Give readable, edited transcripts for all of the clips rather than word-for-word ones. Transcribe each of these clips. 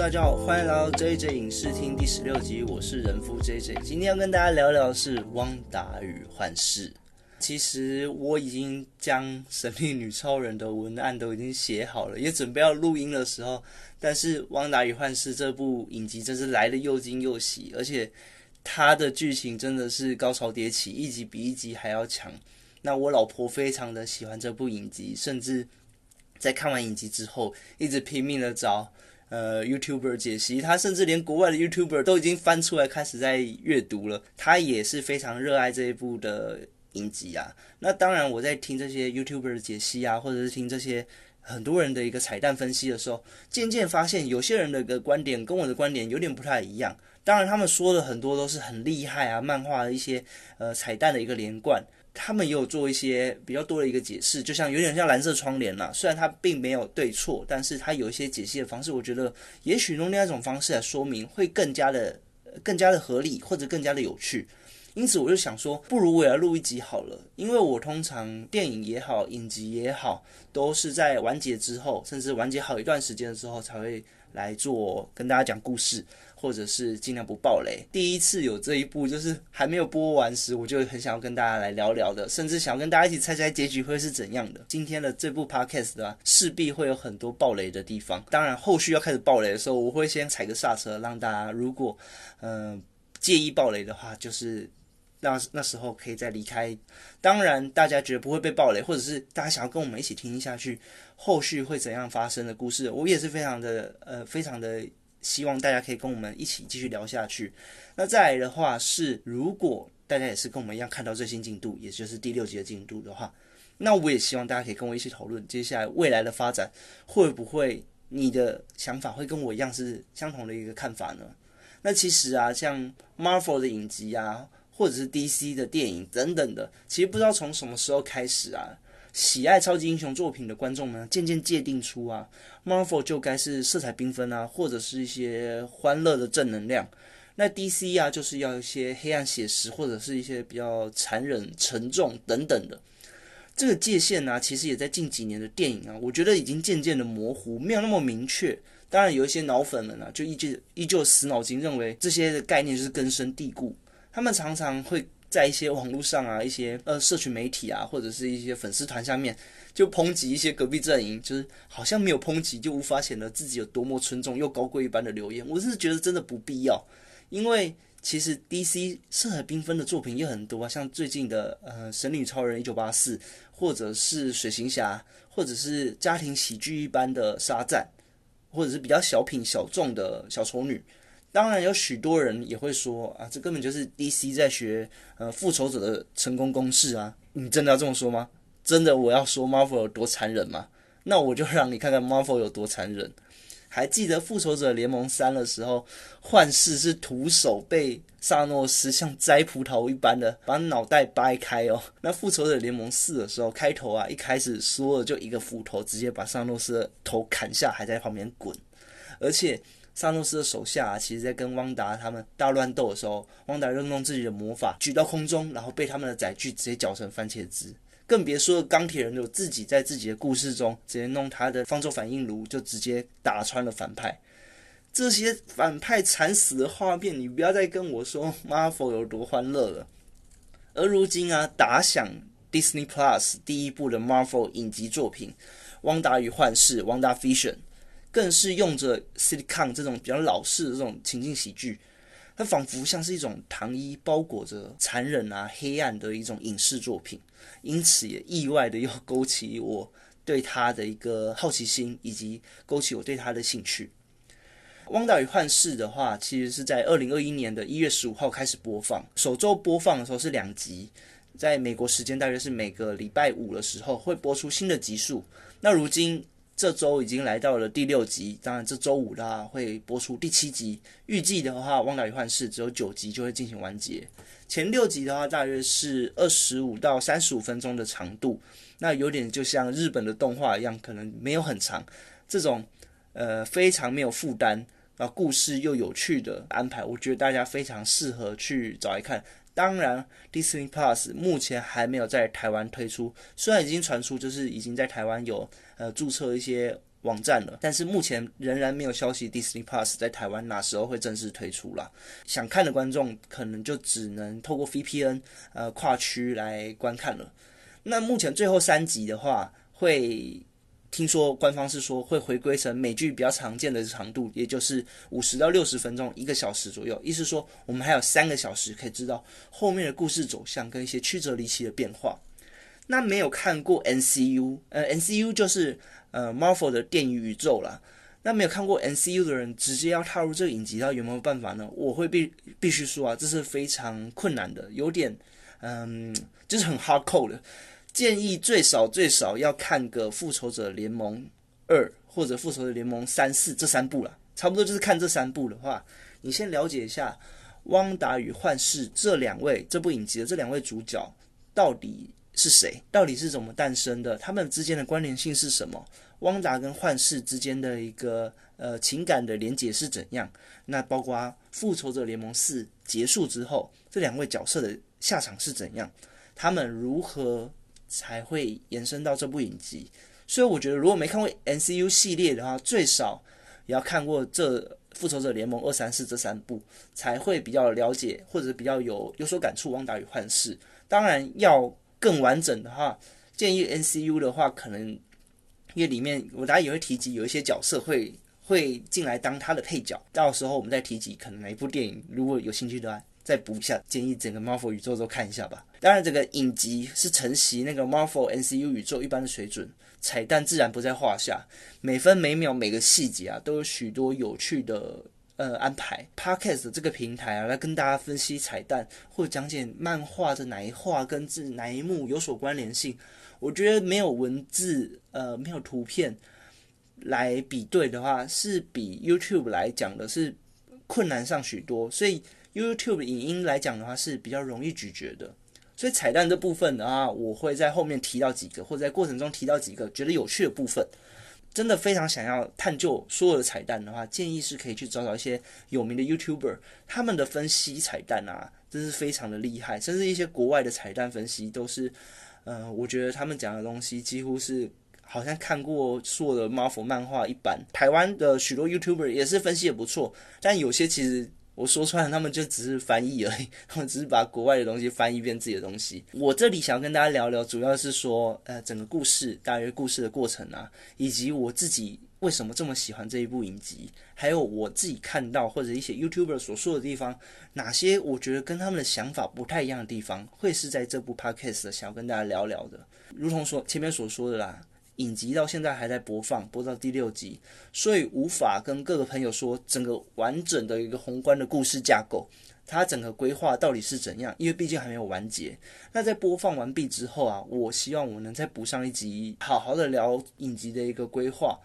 大家好，欢迎来到 JJ 影视厅第16集，我是人夫 JJ。今天要跟大家聊聊是《汪达与幻视》。其实我已经将神秘女超人的文案都已经写好了，也准备要录音的时候，但是《汪达与幻视》这部影集真是来得又惊又喜，而且它的剧情真的是高潮迭起，一集比一集还要强。那我老婆非常的喜欢这部影集，甚至在看完影集之后，一直拼命的找YouTuber 解析，他甚至连国外的 YouTuber 都已经翻出来开始在阅读了。他也是非常热爱这一部的影集啊。那当然我在听这些 YouTuber 的解析啊，或者是听这些很多人的一个彩蛋分析的时候，渐渐发现有些人的一个观点跟我的观点有点不太一样。当然他们说的很多都是很厉害啊，漫画的一些彩蛋的一个连贯，他们也有做一些比较多的一个解释，就像有点像蓝色窗帘啦，虽然它并没有对错，但是它有一些解析的方式，我觉得也许用另外一种方式来说明会更加的合理，或者更加的有趣。因此我就想说，不如我也录一集好了，因为我通常电影也好，影集也好，都是在完结之后，甚至完结好一段时间的时候才会来做跟大家讲故事，或者是尽量不爆雷。第一次有这一部就是还没有播完时，我就很想要跟大家来聊聊的，甚至想要跟大家一起猜猜结局会是怎样的。今天的这部 podcast 啊，势必会有很多爆雷的地方，当然后续要开始爆雷的时候，我会先踩个刹车，让大家如果介意爆雷的话，就是那时候可以再离开。当然大家觉得不会被爆雷，或者是大家想要跟我们一起听下去后续会怎样发生的故事，我也是非常的希望大家可以跟我们一起继续聊下去。那再来的话是，如果大家也是跟我们一样看到最新进度，也就是第6集的进度的话，那我也希望大家可以跟我一起讨论接下来未来的发展，会不会你的想法会跟我一样是相同的一个看法呢？那其实啊，像 Marvel 的影集啊，或者是 DC 的电影等等的，其实不知道从什么时候开始啊，喜爱超级英雄作品的观众们渐渐界定出啊， Marvel 就该是色彩缤纷啊，或者是一些欢乐的正能量，那 DC 啊就是要一些黑暗写实，或者是一些比较残忍沉重等等的。这个界限啊，其实也在近几年的电影啊，我觉得已经渐渐的模糊，没有那么明确。当然有一些脑粉们啊，就依旧死脑筋认为这些概念就是根深蒂固，他们常常会在一些网络上啊，一些社群媒体啊，或者是一些粉丝团下面，就抨击一些隔壁阵营，就是好像没有抨击就无法显得自己有多么尊重又高贵一般的留言，我是觉得真的不必要。因为其实 DC 色彩缤纷的作品也很多啊，像最近的神女超人1984，或者是水行侠，或者是家庭喜剧一般的沙赞，或者是比较小品小众的小丑女。当然有许多人也会说啊，这根本就是 DC 在学复仇者的成功公式啊，你真的要这么说吗？真的我要说 Marvel 有多残忍吗？那我就让你看看 Marvel 有多残忍。还记得复仇者联盟3的时候，幻视是徒手被萨诺斯像摘葡萄一般的把脑袋掰开哦。那复仇者联盟4的时候，开头啊，一开始说的就一个斧头直接把萨诺斯的头砍下，还在旁边滚。而且萨诺斯的手下啊，其实在跟汪达他们大乱斗的时候，汪达就用自己的魔法举到空中，然后被他们的载具直接搅成番茄汁。更别说钢铁人有自己在自己的故事中直接弄他的方舟反应炉，就直接打穿了反派。这些反派惨死的画面，你不要再跟我说 Marvel 有多欢乐了。而如今啊，打响 Disney Plus 第一部的 Marvel 影集作品《汪达与幻视》WandaVision，更是用着 sitcom 这种比较老式的这种情境喜剧，它仿佛像是一种糖衣包裹着残忍啊黑暗的一种影视作品，因此也意外的又勾起我对它的一个好奇心，以及勾起我对它的兴趣。汪达与幻视的话，其实是在2021年的1月15号开始播放，首周播放的时候是2集，在美国时间大约是每个礼拜5的时候会播出新的集数。那如今这周已经来到了第6集，当然这周5啦会播出第7集。预计的话，《汪达与幻视》只有9集就会进行完结。前6集的话，大约是25到35分钟的长度，那有点就像日本的动画一样，可能没有很长。这种非常没有负担，然后故事又有趣的安排，我觉得大家非常适合去找来看。当然 ，Disney Plus 目前还没有在台湾推出，虽然已经传出就是已经在台湾有注册一些网站了，但是目前仍然没有消息 Disney Plus 在台湾哪时候会正式推出啦。想看的观众可能就只能透过 VPN 跨区来观看了。那目前最后3集的话，会听说官方是说会回归成美剧比较常见的长度，也就是50到60分钟，1个小时左右，意思说我们还有3个小时可以知道后面的故事走向跟一些曲折离奇的变化。那没有看过 MCU 就是Marvel 的电影宇宙啦。那没有看过 MCU 的人直接要踏入这个影集，他有没有办法呢？我会必须说啊，这是非常困难的，有点就是很 hardcore 的。建议最少要看个复仇者联盟2或者复仇者联盟3、4这3部啦，差不多就是看这3部的话，你先了解一下汪达与幻视这部影集的这2位主角到底是谁，到底是怎么诞生的，他们之间的关联性是什么，汪达跟幻视之间的一个情感的连结是怎样，那包括复仇者联盟4结束之后这2位角色的下场是怎样，他们如何才会延伸到这部影集。所以我觉得如果没看过 MCU 系列的话，最少也要看过这复仇者联盟2、3、4这3部，才会比较了解或者比较有所感触汪达与幻视。当然要更完整的话，建议 MCU 的话，可能因为里面我大家也会提及有一些角色会进来当他的配角，到时候我们再提及可能哪一部电影，如果有兴趣的话再补一下，建议整个 Marvel 宇宙都看一下吧。当然这个影集是承袭那个 Marvel MCU 宇宙一般的水准，彩蛋自然不在话下，每分每秒每个细节啊都有许多有趣的安排。 Podcast 的这个平台啊，来跟大家分析彩蛋或讲解漫画的哪一话跟哪一幕有所关联性，我觉得没有文字没有图片来比对的话，是比 YouTube 来讲的是困难上许多，所以YouTube 影音来讲的话是比较容易咀嚼的。所以彩蛋这部分的话，我会在后面提到几个，或者在过程中提到几个觉得有趣的部分。真的非常想要探究所有的彩蛋的话，建议是可以去找一些有名的 YouTuber， 他们的分析彩蛋啊真是非常的厉害，甚至一些国外的彩蛋分析都是我觉得他们讲的东西几乎是好像看过所有的 Marvel 漫画一般。台湾的许多 YouTuber 也是分析也不错，但有些其实我说出来他们就只是翻译而已，他们只是把国外的东西翻译变自己的东西。我这里想要跟大家聊聊，主要是说整个故事大约故事的过程啊，以及我自己为什么这么喜欢这一部影集，还有我自己看到或者一些 YouTuber 所说的地方，哪些我觉得跟他们的想法不太一样的地方，会是在这部 Podcast 想要跟大家聊聊的。如同说前面所说的啦，影集到现在还在播到第6集，所以无法跟各个朋友说整个完整的一个宏观的故事架构，它整个规划到底是怎样，因为毕竟还没有完结。那在播放完毕之后啊，我希望我能再补上1集，好好的聊影集的一个规划。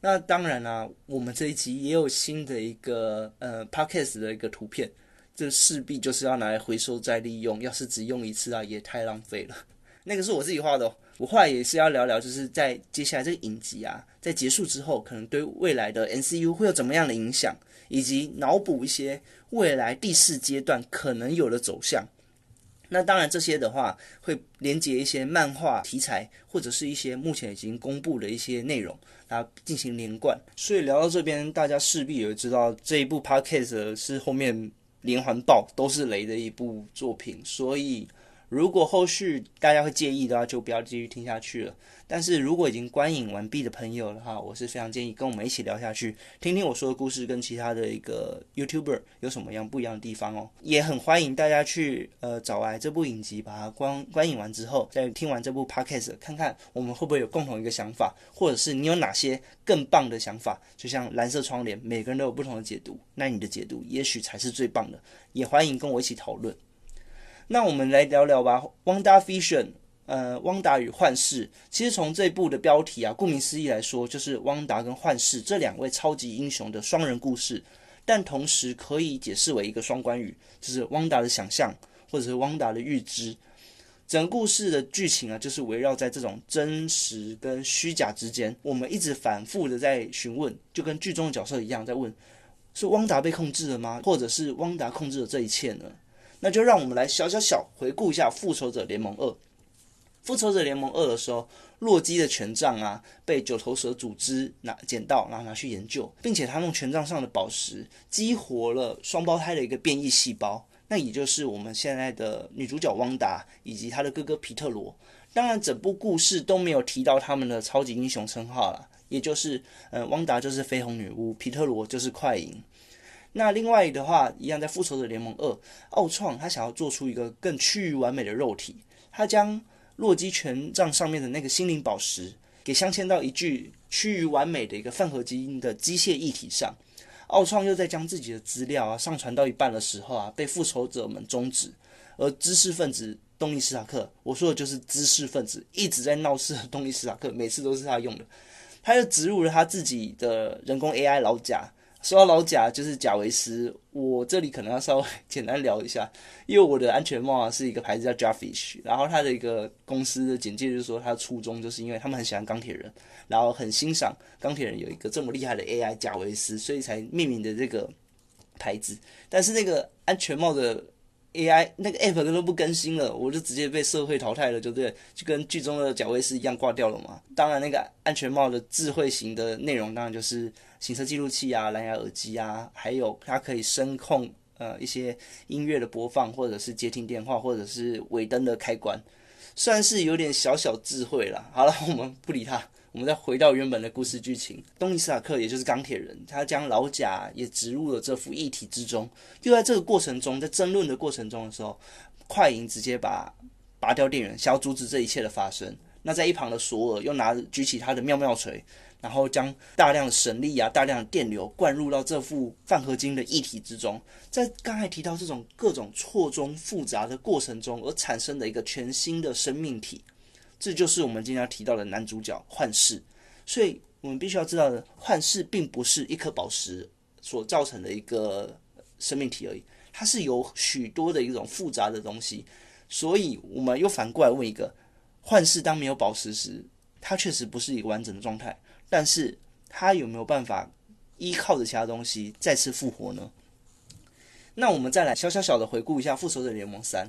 那当然啊，我们这一集也有新的一个podcast 的一个图片，这势必就是要拿来回收再利用，要是只用一次啊，也太浪费了。那个是我自己画的哦。我后来也是要聊聊，就是在接下来这个影集啊，在结束之后，可能对未来的 MCU 会有怎么样的影响，以及脑补一些未来第4阶段可能有的走向。那当然这些的话，会连接一些漫画题材，或者是一些目前已经公布的一些内容，然后进行连贯。所以聊到这边，大家势必也会知道，这一部 Podcast 是后面连环爆都是雷的一部作品，所以如果后续大家会介意的话，就不要继续听下去了。但是如果已经观影完毕的朋友的话，我是非常建议跟我们一起聊下去，听听我说的故事跟其他的一个 YouTuber 有什么样不一样的地方哦。也很欢迎大家去找来这部影集，把它观影完之后，再听完这部 Podcast， 看看我们会不会有共同一个想法，或者是你有哪些更棒的想法。就像蓝色窗帘，每个人都有不同的解读，那你的解读也许才是最棒的，也欢迎跟我一起讨论。那我们来聊聊吧，WandaVision，汪达与幻视。其实从这部的标题啊，顾名思义来说，就是汪达跟幻视这2位超级英雄的双人故事，但同时可以解释为一个双关语，就是汪达的想象或者是汪达的预知。整个故事的剧情啊，就是围绕在这种真实跟虚假之间，我们一直反复的在询问，就跟剧中的角色一样，在问是汪达被控制了吗，或者是汪达控制了这一切呢？那就让我们来小回顾一下《复仇者联盟2》。复仇者联盟2的时候，洛基的权杖啊被九头蛇组织捡到，然后拿去研究，并且他用权杖上的宝石激活了双胞胎的一个变异细胞，那也就是我们现在的女主角汪达以及她的哥哥皮特罗。当然整部故事都没有提到他们的超级英雄称号啦，也就是汪达就是绯红女巫，皮特罗就是快银。那另外的话，一样在复仇者联盟2，奥创他想要做出一个更趋于完美的肉体，他将洛基权杖上面的那个心灵宝石给镶嵌到一具趋于完美的一个泛合基因的机械液体上。奥创又在将自己的资料上传到一半的时候被复仇者们终止，而知识分子东尼史塔克，我说的就是知识分子，一直在闹事的东尼史塔克，每次都是他用的，他又植入了他自己的人工 AI 老贾。说到老贾就是贾维斯，我这里可能要稍微简单聊一下，因为我的安全帽是一个牌子叫 Jaffish， 然后他的一个公司的简介就是说他的初衷就是因为他们很喜欢钢铁人，然后很欣赏钢铁人有一个这么厉害的 AI 贾维斯，所以才命名的这个牌子。但是那个安全帽的 AI 那个 app 都不更新了，我就直接被社会淘汰了，就对，就跟剧中的贾维斯一样挂掉了嘛。当然那个安全帽的智慧型的内容当然就是行车记录器啊、蓝牙耳机啊，还有它可以声控一些音乐的播放，或者是接听电话，或者是尾灯的开关，算是有点小小智慧啦。好了，我们不理它，我们再回到原本的故事剧情。东尼史塔克也就是钢铁人，他将老贾也植入了这副液体之中。就在这个过程中，在争论的过程中的时候，快银直接拔掉电源，想要阻止这一切的发生。那在一旁的索尔又举起他的妙妙锤，然后将大量的神力大量的电流灌入到这副泛合金的液体之中。在刚才提到这种各种错综复杂的过程中而产生的一个全新的生命体，这就是我们今天要提到的男主角幻视。所以我们必须要知道的，幻视并不是一颗宝石所造成的一个生命体而已，它是由许多的一种复杂的东西。所以我们又反过来问一个，幻视当没有宝石时，它确实不是一个完整的状态，但是它有没有办法依靠着其他东西再次复活呢？那我们再来小的回顾一下复仇者联盟3。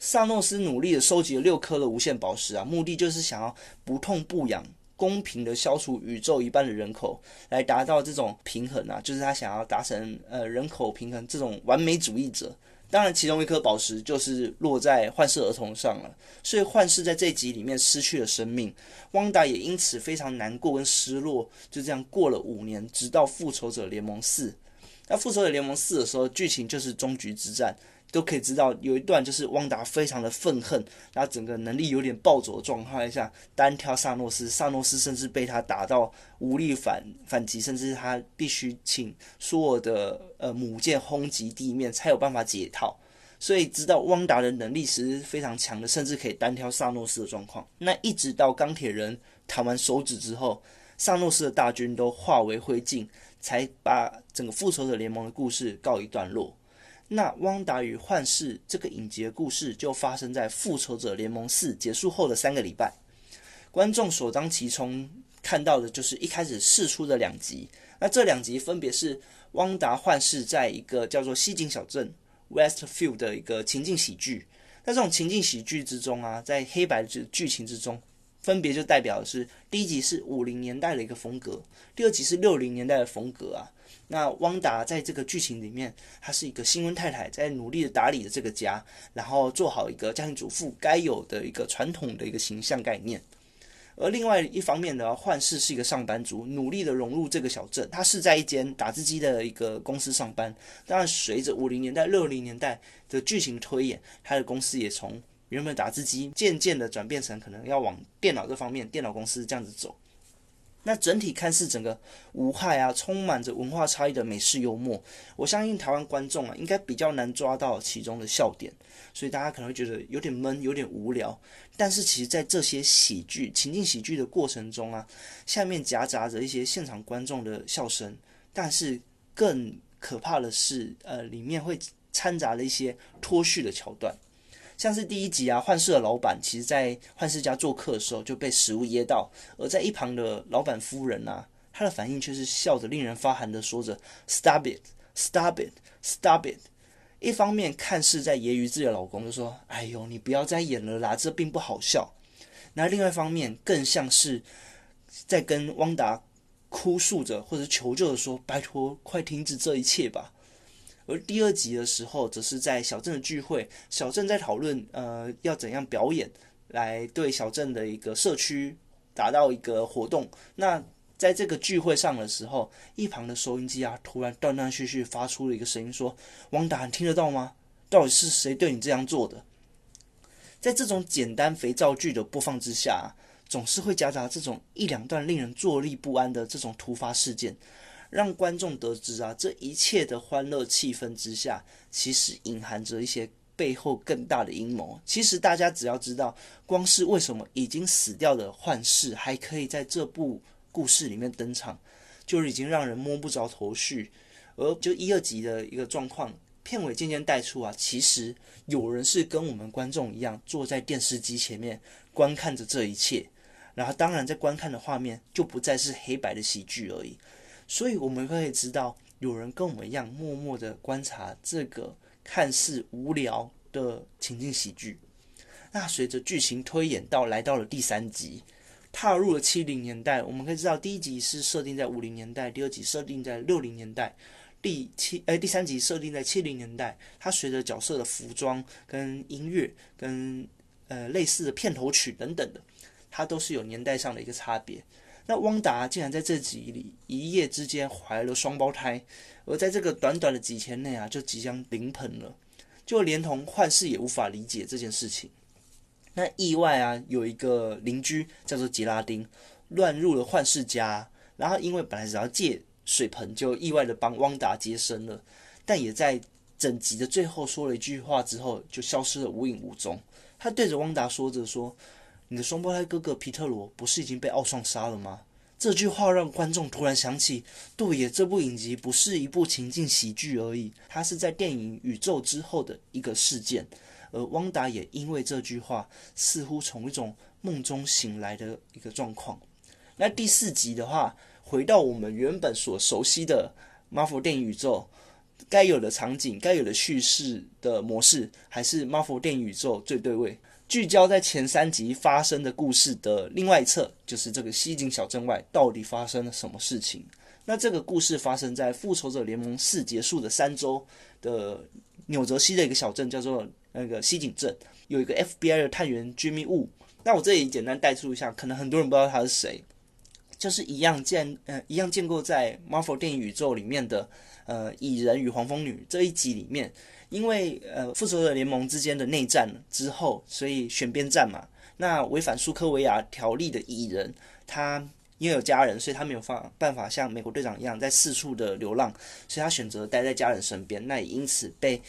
萨诺斯努力的收集了6颗的无限宝石目的就是想要不痛不痒公平的消除宇宙一半的人口，来达到这种平衡就是他想要达成人口平衡这种完美主义者。当然其中一颗宝石就是落在幻视儿童上了，所以幻视在这一集里面失去了生命，汪达也因此非常难过跟失落，就这样过了5年，直到复仇者联盟4。那复仇者联盟4的时候，剧情就是终局之战，都可以知道有一段就是汪达非常的愤恨，他整个能力有点暴走的状态下单挑萨诺斯，萨诺斯甚至被他打到无力反击，甚至他必须请所有的母舰轰击地面才有办法解套。所以知道汪达的能力其实非常强的，甚至可以单挑萨诺斯的状况。那一直到钢铁人弹完手指之后，萨诺斯的大军都化为灰烬，才把整个复仇者联盟的故事告一段落。那汪达与幻视这个影集故事就发生在复仇者联盟4结束后的3个礼拜，观众首当其冲看到的就是一开始释出的2集。那这2集分别是汪达幻视在一个叫做西景小镇 Westfield 的一个情境喜剧。那这种情境喜剧之中在黑白的剧情之中，分别就代表的是第1集是50年代的一个风格，第2集是60年代的风格那汪达在这个剧情里面，她是一个新婚太太，在努力的打理着这个家，然后做好一个家庭主妇该有的一个传统的一个形象概念。而另外一方面呢，幻视是一个上班族，努力的融入这个小镇，她是在一间打字机的一个公司上班。当然随着50年代60年代的剧情推演，她的公司也从原本打字机渐渐的转变成可能要往电脑这方面，电脑公司这样子走。那整体看似整个无害充满着文化差异的美式幽默，我相信台湾观众应该比较难抓到其中的笑点，所以大家可能会觉得有点闷，有点无聊。但是其实在这些喜剧情境喜剧的过程中下面夹杂着一些现场观众的笑声，但是更可怕的是里面会掺杂了一些脱序的桥段。像是第1集幻视的老板其实在幻视家做客的时候就被食物噎到，而在一旁的老板夫人她的反应却是笑着令人发寒的说着 Stop it, Stop it, Stop it。 一方面看似在揶揄自己的老公，就说哎呦你不要再演了啦，这并不好笑。那另外一方面更像是在跟汪达哭诉着或者求救的说，拜托快停止这一切吧。而第二集的时候则是在小镇的聚会，小镇在讨论要怎样表演来对小镇的一个社区达到一个活动。那在这个聚会上的时候，一旁的收音机啊突然断断续续发出了一个声音说，汪达你听得到吗？到底是谁对你这样做的？在这种简单肥皂剧的播放之下啊，总是会夹杂这种一两段令人坐立不安的这种突发事件，让观众得知啊，这一切的欢乐气氛之下，其实隐含着一些背后更大的阴谋。其实大家只要知道，光是为什么已经死掉的幻视还可以在这部故事里面登场，就已经让人摸不着头绪。而就一二集的一个状况，片尾渐渐带出啊，其实有人是跟我们观众一样，坐在电视机前面观看着这一切。然后当然在观看的画面就不再是黑白的喜剧而已。所以我们可以知道，有人跟我们一样默默的观察这个看似无聊的情境喜剧。那随着剧情推演到来到了第三集，踏入了70年代。我们可以知道，第一集是设定在50年代，第二集设定在60年代，第三集设定在70年代。它随着角色的服装跟音乐跟类似的片头曲等等的，它都是有年代上的一个差别。那汪达竟然在这集里一夜之间怀了双胞胎，而在这个短短的几天内啊，就即将临盆了，就连同幻视也无法理解这件事情。那意外啊，有一个邻居叫做杰拉丁，乱入了幻视家，然后因为本来只要借水盆，就意外的帮汪达接生了，但也在整集的最后说了一句话之后，就消失了无影无踪。他对着汪达说着说，你的双胞胎哥哥皮特罗不是已经被奥创杀了吗？这句话让观众突然想起，对耶，这部影集不是一部情境喜剧而已，它是在电影宇宙之后的一个事件。而汪达也因为这句话，似乎从一种梦中醒来的一个状况。那第四集的话，回到我们原本所熟悉的 Marvel 电影宇宙，该有的场景，该有的叙事的模式，还是 Marvel 电影宇宙最对位。聚焦在前三集发生的故事的另外一侧，就是这个西景小镇外到底发生了什么事情。那这个故事发生在复仇者联盟4结束的3周的纽泽西的一个小镇，叫做那个西景镇，有一个 FBI 的探员 Jimmy Woo。 那我这里简单带出一下，可能很多人不知道他是谁，就是一样建构在 Marvel 电影宇宙里面的蚁人与黄蜂女这一集里面。因为复仇者联盟之间的内战之后，所以选边站嘛，那违反苏科维亚条例的蚁人，他因为有家人，所以他没有办法像美国队长一样在四处的流浪，所以他选择待在家人身边，那也因此被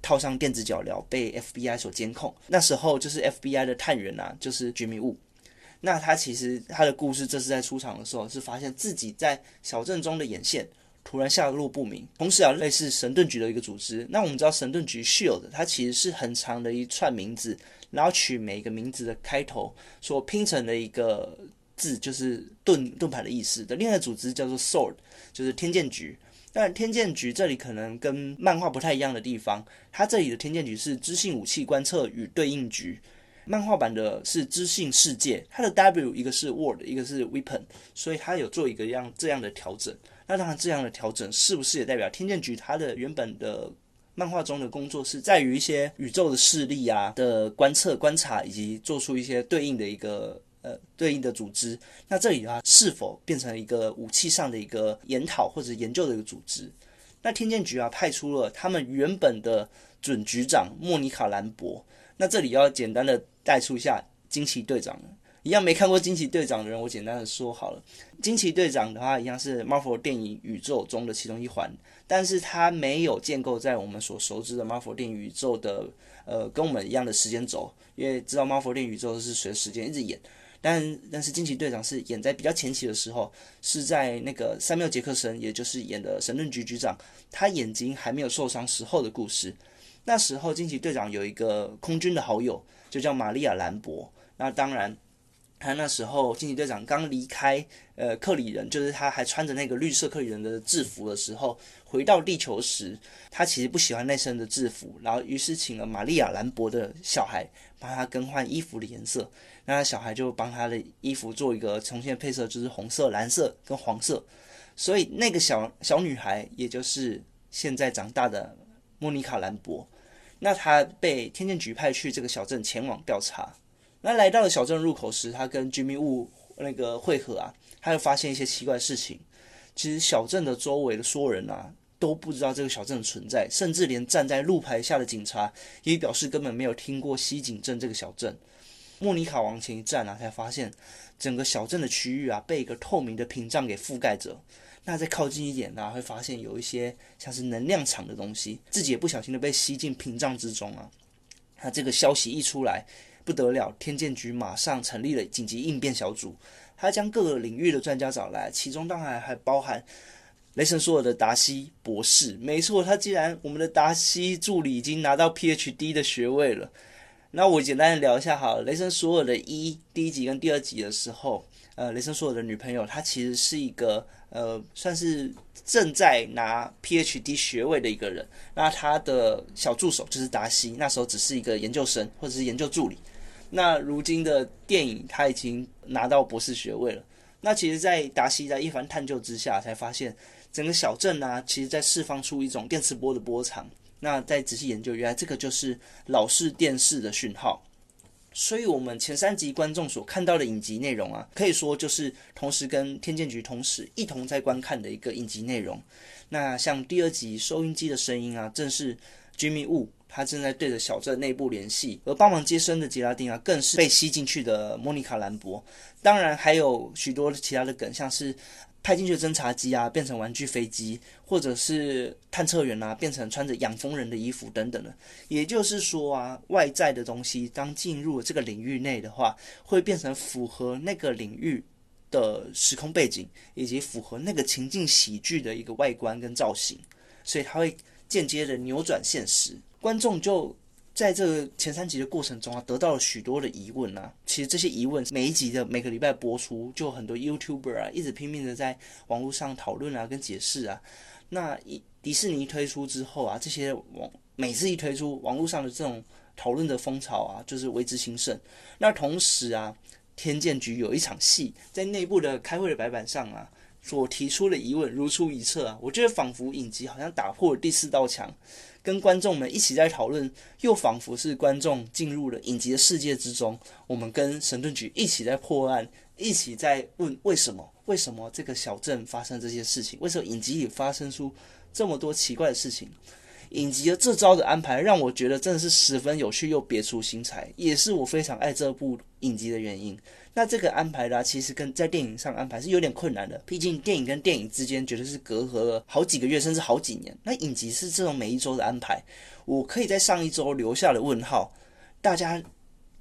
套上电子脚镣，被 FBI 所监控。那时候就是 FBI 的探员啊，就是 Jimmy Woo。那他其实他的故事，这次在出场的时候是发现自己在小镇中的眼线突然下落不明，同时啊，类似神盾局的一个组织。那我们知道神盾局 SWORD 它其实是很长的一串名字，然后取每一个名字的开头所拼成的一个字，就是盾牌的意思的。另外一个组织叫做 SWORD， 就是天剑局。那天剑局这里可能跟漫画不太一样的地方，它这里的天剑局是知性武器观测与对应局，漫画版的是知性世界，它的 W 一个是 WORD， 一个是 Weapon， 所以它有做一个这样的调整。那当然这样的调整是不是也代表天剑局它的原本的漫画中的工作是在于一些宇宙的势力啊的观察以及做出一些对应的一个对应的组织。那这里的话是否变成一个武器上的一个研讨或者研究的一个组织。那天剑局啊派出了他们原本的准局长莫妮卡兰博。那这里要简单的带出一下惊奇队长了，一样没看过惊奇队长的人我简单的说好了。惊奇队长的话一样是 Marvel 电影宇宙中的其中一环，但是它没有建构在我们所熟知的 Marvel 电影宇宙的跟我们一样的时间轴，因为知道 Marvel 电影宇宙是随时间一直演，但是惊奇队长是演在比较前期的时候，是在那个塞缪尔杰克森，也就是演的神盾局局长，他眼睛还没有受伤时候的故事。那时候惊奇队长有一个空军的好友就叫玛利亚兰博，那当然他那时候惊奇队长刚离开克里人，就是他还穿着那个绿色克里人的制服的时候，回到地球时，他其实不喜欢那身的制服，然后于是请了玛利亚兰博的小孩帮他更换衣服的颜色。那他小孩就帮他的衣服做一个重新的配色，就是红色、蓝色跟黄色。所以那个小女孩，也就是现在长大的莫妮卡兰博，那她被天剑局派去这个小镇前往调查。那来到了小镇入口时，他跟 Jimmy Woo 那个会合啊，他就发现一些奇怪的事情。其实小镇的周围的所有人啊，都不知道这个小镇的存在，甚至连站在路牌下的警察也表示根本没有听过西井镇这个小镇。莫妮卡往前一站啊，才发现整个小镇的区域啊，被一个透明的屏障给覆盖着。那再靠近一点啊，会发现有一些像是能量场的东西，自己也不小心的被吸进屏障之中啊。那这个消息一出来，不得了，天剑局马上成立了紧急应变小组，他将各个领域的专家找来，其中当然还包含雷神索尔的达西博士。没错，他既然我们的达西助理已经拿到 PhD 的学位了，那我简单的聊一下好了。雷神索尔的第一集跟第二集的时候，雷神索尔的女朋友她其实是一个算是正在拿 PhD 学位的一个人，那她的小助手就是达西，那时候只是一个研究生或者是研究助理。那如今的电影他已经拿到博士学位了。那其实在达西在一番探究之下，才发现整个小镇啊，其实在释放出一种电磁波的波长。那再仔细研究，原来这个就是老式电视的讯号。所以我们前三集观众所看到的影集内容啊，可以说就是同时跟天剑局同时一同在观看的一个影集内容。那像第二集收音机的声音啊，正是 Jimmy Woo他正在对着小镇内部联系，而帮忙接生的杰拉丁啊，更是被吸进去的莫妮卡兰博。当然还有许多其他的梗，像是派进去的侦察机啊变成玩具飞机，或者是探测员啊变成穿着养蜂人的衣服等等的。也就是说啊，外在的东西当进入这个领域内的话，会变成符合那个领域的时空背景，以及符合那个情境喜剧的一个外观跟造型，所以它会间接的扭转现实。观众就在这个前三集的过程中啊，得到了许多的疑问啊。其实这些疑问每一集的每个礼拜播出，就很多 YouTuber 啊一直拼命的在网络上讨论啊跟解释啊。那迪士尼推出之后啊，这些每次一推出，网络上的这种讨论的风潮啊，就是为之兴盛。那同时啊，天剑局有一场戏，在内部的开会的白板上啊，所提出的疑问如出一辙啊。我觉得仿佛影集好像打破了第四道墙，跟观众们一起在讨论，又仿佛是观众进入了影集的世界之中，我们跟神盾局一起在破案，一起在问为什么这个小镇发生这些事情，为什么影集里发生出这么多奇怪的事情。影集的这招的安排让我觉得真的是十分有趣又别出心裁，也是我非常爱这部影集的原因。那这个安排啦，其实跟在电影上安排是有点困难的，毕竟电影跟电影之间绝对是隔阂了好几个月甚至好几年。那影集是这种每一周的安排，我可以在上一周留下了问号，大家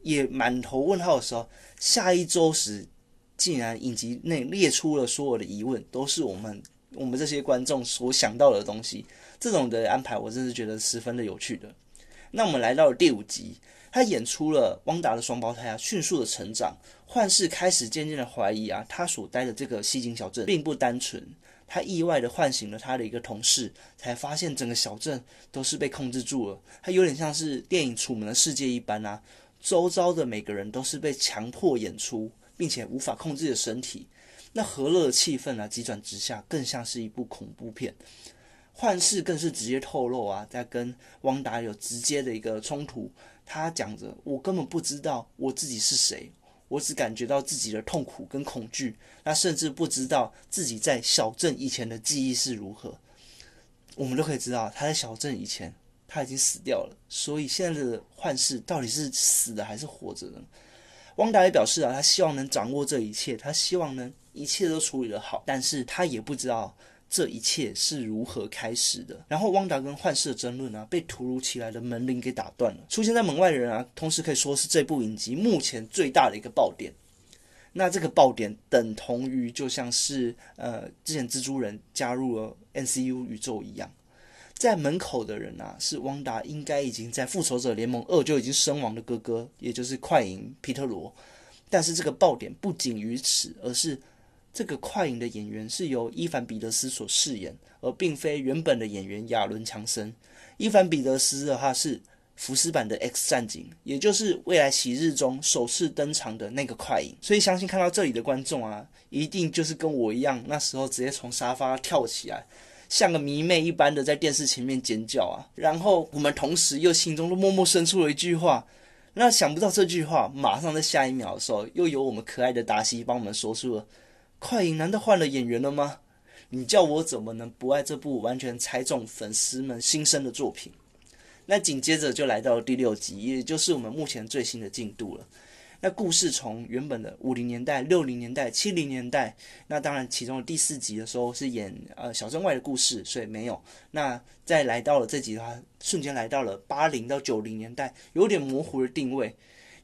也满头问号的时候，下一周时竟然影集内列出了所有的疑问，都是我们这些观众所想到的东西。这种的安排我真是觉得十分的有趣的。那我们来到了第五集，他演出了汪达的双胞胎啊迅速的成长，幻视开始渐渐的怀疑啊，他所待的这个西井小镇并不单纯。他意外的唤醒了他的一个同事，才发现整个小镇都是被控制住了。他有点像是电影《楚门的世界》一般啊，周遭的每个人都是被强迫演出并且无法控制的身体。那和乐的气氛啊，急转直下，更像是一部恐怖片。幻视更是直接透露啊，在跟汪达有直接的一个冲突。他讲着，我根本不知道我自己是谁，我只感觉到自己的痛苦跟恐惧，那甚至不知道自己在小镇以前的记忆是如何。我们都可以知道，他在小镇以前他已经死掉了，所以现在的幻视到底是死的还是活着呢？汪达也表示啊，他希望能掌握这一切，他希望能一切都处理得好，但是他也不知道这一切是如何开始的。然后汪达跟幻视的争论啊，被突如其来的门铃给打断了。出现在门外的人啊，同时可以说是这部影集目前最大的一个爆点。那这个爆点等同于就像是之前蜘蛛人加入了 MCU 宇宙一样。在门口的人啊，是汪达应该已经在复仇者联盟2就已经身亡的哥哥，也就是快银皮特罗。但是这个爆点不仅于此，而是这个快影的演员是由伊凡彼得斯所饰演，而并非原本的演员亚伦强森。伊凡彼得斯的话是福斯版的 X 战警，也就是未来昔日中首次登场的那个快影。所以相信看到这里的观众啊，一定就是跟我一样，那时候直接从沙发跳起来，像个迷妹一般的在电视前面尖叫啊。然后我们同时又心中都默默生出了一句话，那想不到这句话马上在下一秒的时候又由我们可爱的达西帮我们说出了，快影难道换了演员了吗？你叫我怎么能不爱这部完全猜中粉丝们心声的作品。那紧接着就来到第六集，也就是我们目前最新的进度了。那故事从原本的50年代、60年代、70年代，那当然其中的第四集的时候是演小镇外的故事，所以没有。那再来到了这集的话，瞬间来到了80到90年代，有点模糊的定位。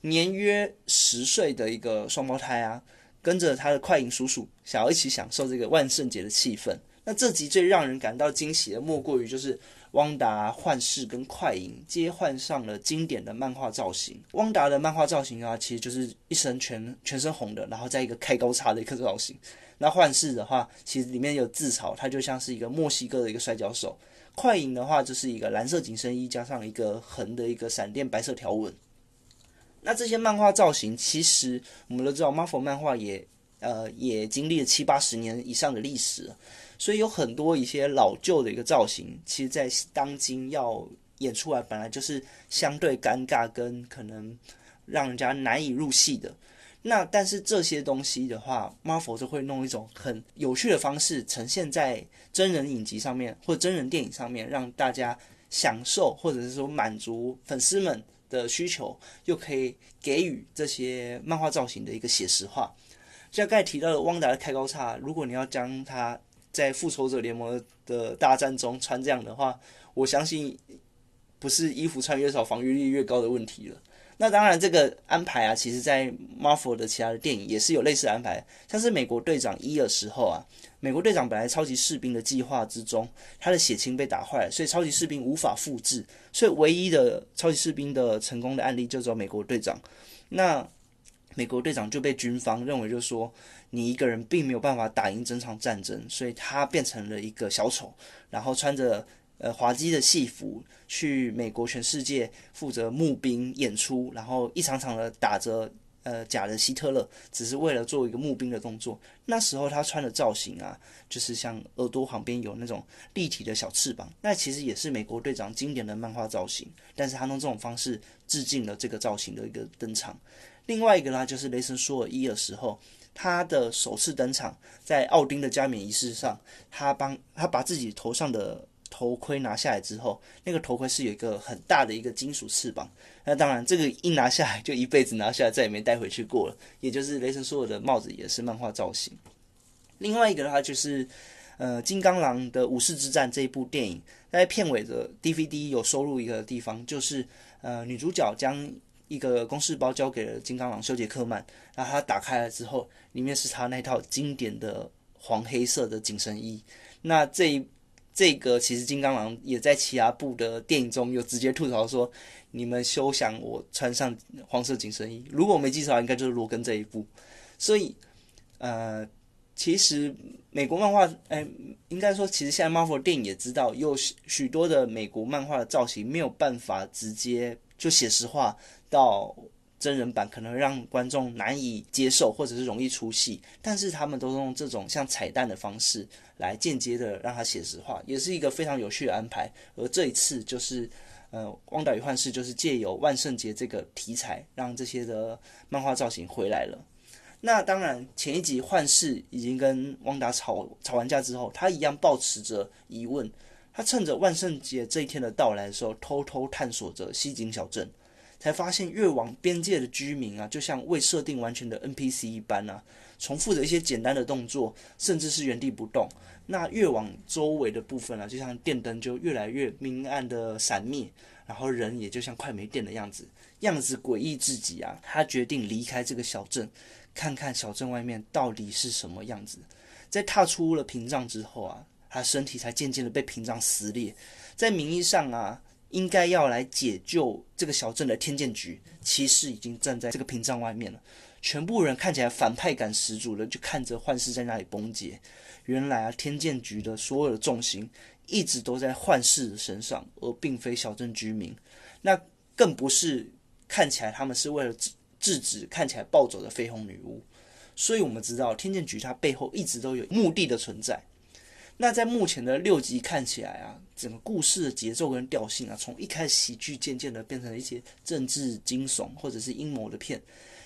年约10岁的一个双胞胎啊，跟着他的快影叔叔，想要一起享受这个万圣节的气氛。那这集最让人感到惊喜的，莫过于就是汪达、幻视跟快影皆换上了经典的漫画造型。汪达的漫画造型啊，其实就是一身全身红的，然后再一个开高叉的一个造型。那幻视的话，其实里面有自嘲，它就像是一个墨西哥的一个摔跤手。快影的话，就是一个蓝色紧身衣加上一个横的一个闪电白色条纹。那这些漫画造型，其实我们都知道 ，Marvel 漫画也经历了70-80年以上的历史了，所以有很多一些老旧的一个造型，其实在当今要演出来本来就是相对尴尬跟可能让人家难以入戏的。那但是这些东西的话 Marvel 就会弄一种很有趣的方式呈现在真人影集上面或者真人电影上面，让大家享受或者是说满足粉丝们的需求，又可以给予这些漫画造型的一个写实化。像刚才提到的汪达的开高叉，如果你要将它在复仇者联盟的大战中穿这样的话，我相信不是衣服穿越少防御力越高的问题了。那当然这个安排啊，其实在 Marvel 的其他的电影也是有类似的安排，像是美国队长1的时候啊，美国队长本来超级士兵的计划之中，他的血清被打坏了，所以超级士兵无法复制，所以唯一的超级士兵的成功的案例就只有美国队长。那美国队长就被军方认为就是说，你一个人并没有办法打赢整场战争，所以他变成了一个小丑，然后穿着滑稽的戏服去美国全世界负责募兵演出，然后一场场的打着假的希特勒，只是为了做一个募兵的动作。那时候他穿的造型啊，就是像耳朵旁边有那种立体的小翅膀，那其实也是美国队长经典的漫画造型，但是他用这种方式致敬了这个造型的一个登场。另外一个呢，就是雷神索尔1的时候，他的首次登场在奥丁的加冕仪式上，他把自己头上的头盔拿下来之后，那个头盔是有一个很大的一个金属翅膀，那当然这个一拿下来就一辈子拿下来，再也没带回去过了，也就是雷神索尔的帽子也是漫画造型。另外一个呢，就是金刚狼的武士之战这一部电影在片尾的 DVD 有收录一个地方，就是女主角将一个公事包交给了金刚狼休杰克曼，然后他打开了之后，里面是他那套经典的黄黑色的紧身衣。那这个其实金刚狼也在其他部的电影中有直接吐槽说，你们休想我穿上黄色紧身衣，如果我没记错应该就是罗根这一部。所以其实美国漫画应该说其实现在 Marvel 电影也知道有许多的美国漫画的造型没有办法直接就写实化到真人版，可能让观众难以接受或者是容易出戏，但是他们都用这种像彩蛋的方式来间接的让它写实化，也是一个非常有趣的安排。而这一次就是汪达与幻视就是借由万圣节这个题材让这些的漫画造型回来了。那当然前一集幻视已经跟汪达吵完架之后，他一样抱持着疑问，他趁着万圣节这一天的到来的时候偷偷探索着西井小镇，才发现越往边界的居民啊，就像未设定完全的 NPC 一般啊，重复着一些简单的动作，甚至是原地不动。那越往周围的部分啊，就像电灯就越来越明暗的闪灭，然后人也就像快没电的样子，样子诡异至极啊。他决定离开这个小镇，看看小镇外面到底是什么样子。在踏出了屏障之后啊，他身体才渐渐的被屏障撕裂，在名义上啊，应该要来解救这个小镇的天剑局，骑士已经站在这个屏障外面了，全部人看起来反派感十足的就看着幻视在那里崩解。原来啊，天剑局的所有的重心一直都在幻视的身上，而并非小镇居民。那更不是看起来他们是为了制止看起来暴走的绯红女巫。所以我们知道天剑局它背后一直都有目的的存在。那在目前的6集看起来啊，整个故事的节奏跟调性啊，从一开始喜剧渐渐的变成了一些政治惊悚或者是阴谋的片。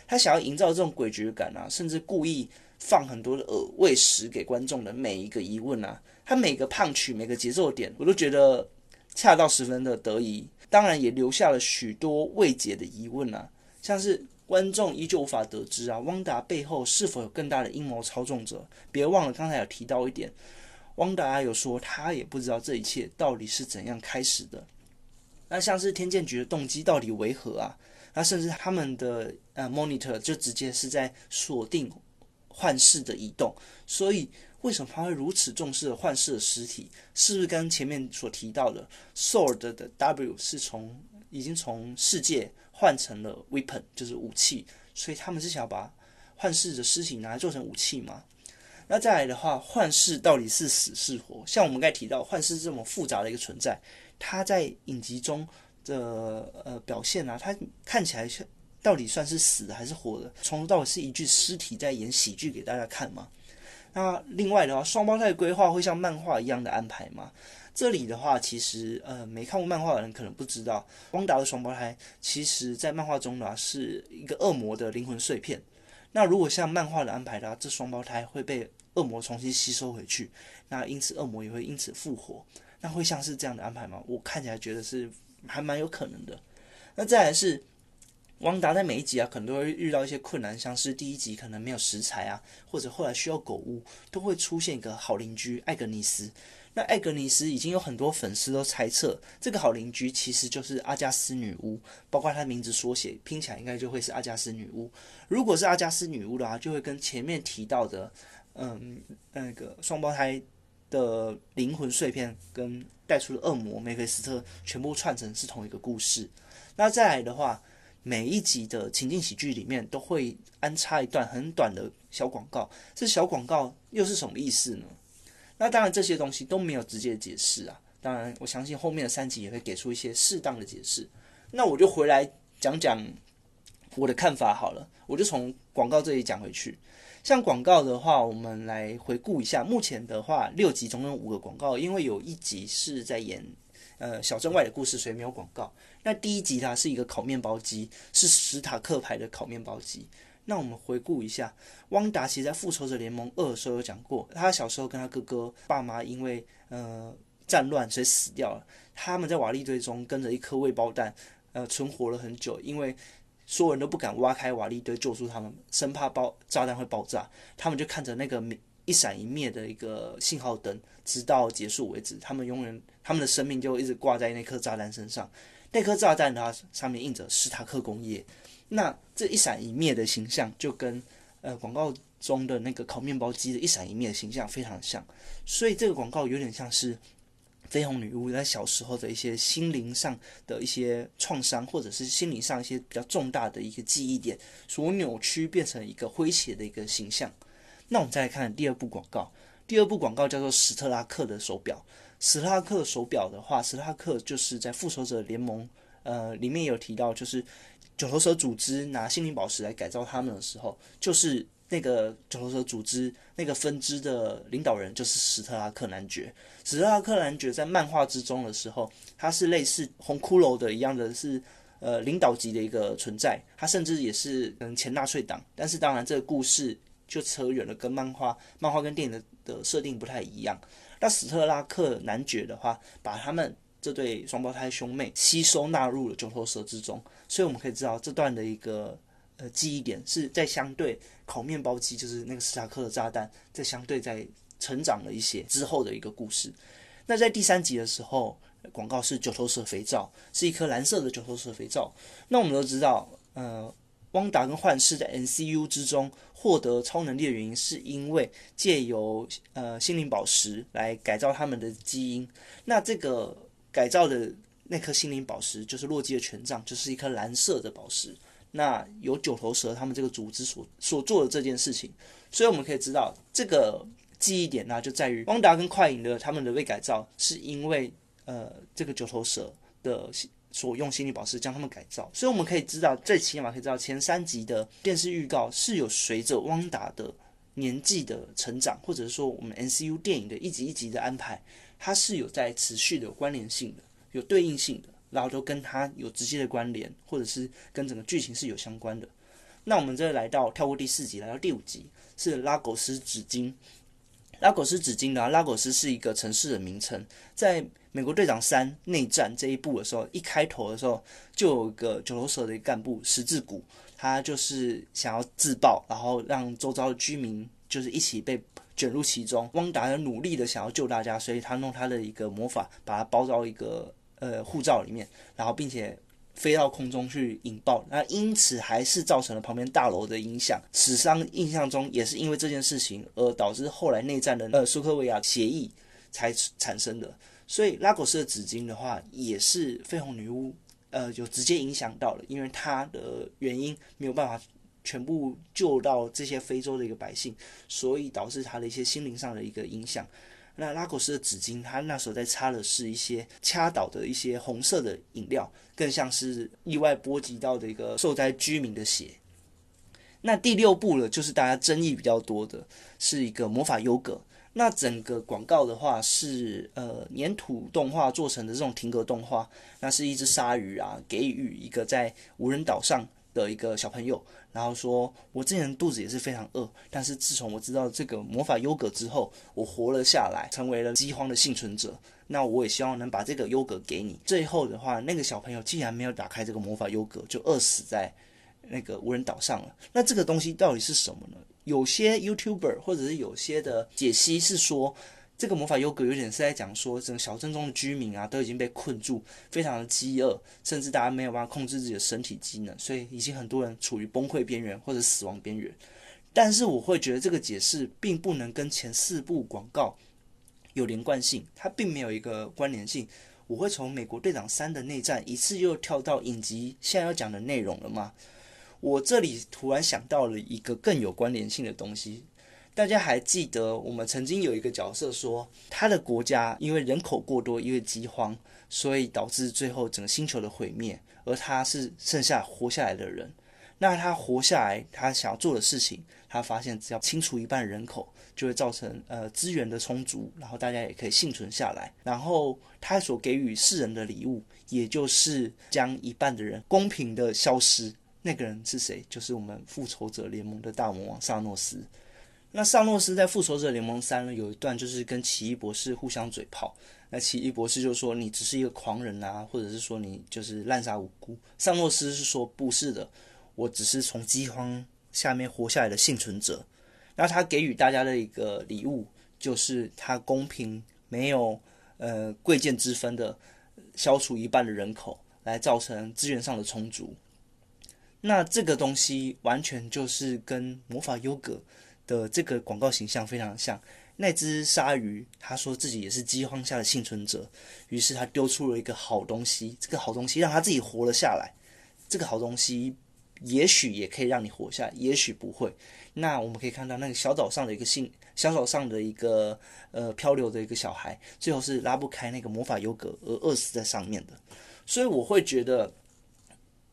他想要营造这种诡谲感啊，甚至故意放很多的喂食给观众的每一个疑问啊，他每个punch每个节奏点我都觉得恰到十分的得宜。当然也留下了许多未解的疑问啊，像是观众依旧无法得知啊，汪达背后是否有更大的阴谋操纵者？别忘了刚才有提到一点，汪达有说他也不知道这一切到底是怎样开始的。那像是天剑局的动机到底为何啊？那甚至他们的monitor 就直接是在锁定幻视的移动，所以为什么他会如此重视幻视的尸体？是不是跟前面所提到的 SWORD 的 W 是已经从世界换成了 weapon 就是武器，所以他们是想把幻视的尸体拿来做成武器吗？那再来的话，幻视到底是死是活？像我们刚才提到幻视这么复杂的一个存在，它在影集中的表现啊，它看起来到底算是死的还是活的？从头到尾是一具尸体在演喜剧给大家看吗？那另外的话，双胞胎规划会像漫画一样的安排吗？这里的话其实没看过漫画的人可能不知道，汪达的双胞胎其实在漫画中的是一个恶魔的灵魂碎片。那如果像漫画的安排的话，这双胞胎会被恶魔重新吸收回去，那因此恶魔也会因此复活。那会像是这样的安排吗？我看起来觉得是还蛮有可能的。那再来是汪达在每一集啊，可能都会遇到一些困难，像是第一集可能没有食材啊，或者后来需要狗屋，都会出现一个好邻居艾格尼斯。那艾格尼斯已经有很多粉丝都猜测，这个好邻居其实就是阿加斯女巫，包括她名字缩写拼起来应该就会是阿加斯女巫。如果是阿加斯女巫的话，就会跟前面提到的那个双胞胎的灵魂碎片跟带出的恶魔梅菲斯特全部串成是同一个故事。那再来的话，每一集的情境喜剧里面都会安插一段很短的小广告，这小广告又是什么意思呢？那当然这些东西都没有直接解释啊，当然我相信后面的3集也会给出一些适当的解释。那我就回来讲讲我的看法好了，我就从广告这里讲回去。像广告的话，我们来回顾一下，目前的话6集总共5个广告，因为有1集是在演小镇外的故事，所以没有广告。那第1集它是一个烤面包机，是史塔克牌的烤面包机。那我们回顾一下，汪达其实在《复仇者联盟2》的时候有讲过，他小时候跟他哥哥爸妈因为战乱所以死掉了。他们在瓦砾堆中跟着一颗未爆弹存活了很久，因为所有人都不敢挖开瓦砾堆救出他们，生怕炸弹会爆炸。他们就看着那个一闪一灭的一个信号灯，直到结束为止。他们的生命就一直挂在那颗炸弹身上。那颗炸弹它上面印着史塔克工业。那这一闪一灭的形象就跟广告中的那个烤面包机的一闪一灭的形象非常像，所以这个广告有点像是绯红女巫在小时候的一些心灵上的一些创伤，或者是心灵上一些比较重大的一个记忆点所扭曲变成一个诙谐的一个形象。那我们再来看第二部广告，第二部广告叫做史特拉克的手表。史特拉克手表的话，史特拉克就是在复仇者联盟里面有提到，就是九头蛇组织拿心灵宝石来改造他们的时候，就是那个九头蛇组织那个分支的领导人就是史特拉克男爵。史特拉克男爵在漫画之中的时候，他是类似红骷髅的一样的是领导级的一个存在，他甚至也是前纳粹党。但是当然这个故事就扯远了，跟漫画跟电影的设定不太一样。那史特拉克男爵的话，把他们这对双胞胎兄妹吸收纳入了九头蛇之中，所以我们可以知道这段的一个记忆点是在相对烤面包机，就是那个史塔克的炸弹，在相对在成长了一些之后的一个故事。那在第3集的时候，广告是九头蛇肥皂，是一颗蓝色的九头蛇肥皂。那我们都知道汪达跟幻视在 MCU 之中获得超能力的原因，是因为借由心灵宝石来改造他们的基因。那这个改造的那颗心灵宝石就是洛基的权杖，就是一颗蓝色的宝石。那由九头蛇他们这个组织所做的这件事情。所以我们可以知道这个记忆点呢、就在于汪达跟快银的他们的被改造是因为这个九头蛇的所用心理宝石将他们改造。所以我们可以知道，最起码可以知道前三集的电视预告是有随着汪达的年纪的成长，或者说我们 MCU 电影的一集一集的安排，它是有在持续的有关联性的，有对应性的，然后都跟它有直接的关联，或者是跟整个剧情是有相关的。那我们这来到跳过第四集，来到第五集，是拉狗斯纸巾。拉狗斯纸巾呢、拉狗斯是一个城市的名称。在美国队长3内战这一部的时候，一开头的时候就有一个九头蛇的干部十字骨，他就是想要自爆，然后让周遭的居民就是一起被卷入其中。汪达努力的想要救大家，所以他弄他的一个魔法把它包到一个护罩里面，然后并且飞到空中去引爆，那因此还是造成了旁边大楼的影响。史上印象中也是因为这件事情而导致后来内战的苏科维亚协议才产生的。所以拉狗斯的纸巾的话，也是绯红女巫有直接影响到了，因为她的原因没有办法全部救到这些非洲的一个百姓，所以导致她的一些心灵上的一个影响。那拉狗斯的纸巾，他那时候在擦的是一些掐倒的一些红色的饮料，更像是意外波及到的一个受灾居民的血。那第六部了，就是大家争议比较多的是一个魔法优格。那整个广告的话是粘土动画做成的这种停格动画，那是一只鲨鱼啊给予一个在无人岛上的一个小朋友，然后说我之前肚子也是非常饿，但是自从我知道这个魔法优格之后，我活了下来，成为了饥荒的幸存者，那我也希望能把这个优格给你。最后的话，那个小朋友竟然没有打开这个魔法优格，就饿死在那个无人岛上了。那这个东西到底是什么呢？有些 YouTuber 或者是有些的解析是说，这个魔法优格有点是在讲说整个小镇中的居民啊都已经被困住，非常的饥饿，甚至大家没有办法控制自己的身体机能，所以已经很多人处于崩溃边缘或者死亡边缘。但是我会觉得这个解释并不能跟前四部广告有连贯性，它并没有一个关联性。我会从美国队长3的内战一次又跳到影集现在要讲的内容了吗？我这里突然想到了一个更有关联性的东西。大家还记得我们曾经有一个角色说，他的国家因为人口过多，因为饥荒，所以导致最后整个星球的毁灭，而他是剩下活下来的人。那他活下来，他想要做的事情，他发现只要清除一半人口就会造成资源的充足，然后大家也可以幸存下来。然后他所给予世人的礼物，也就是将一半的人公平的消失。那个人是谁？就是我们复仇者联盟的大魔王萨诺斯。那萨诺斯在复仇者联盟3呢，有一段就是跟奇异博士互相嘴炮，那奇异博士就说你只是一个狂人啊，或者是说你就是滥杀无辜。萨诺斯是说不是的，我只是从饥荒下面活下来的幸存者。那他给予大家的一个礼物，就是他公平没有贵贱之分的消除一半的人口，来造成资源上的充足。那这个东西完全就是跟魔法优格的这个广告形象非常像。那只鲨鱼他说自己也是饥荒下的幸存者，于是他丢出了一个好东西，这个好东西让他自己活了下来，这个好东西也许也可以让你活下来，也许不会。那我们可以看到那个小岛上的一个小岛上的一个漂流的一个小孩，最后是拉不开那个魔法优格而饿死在上面的。所以我会觉得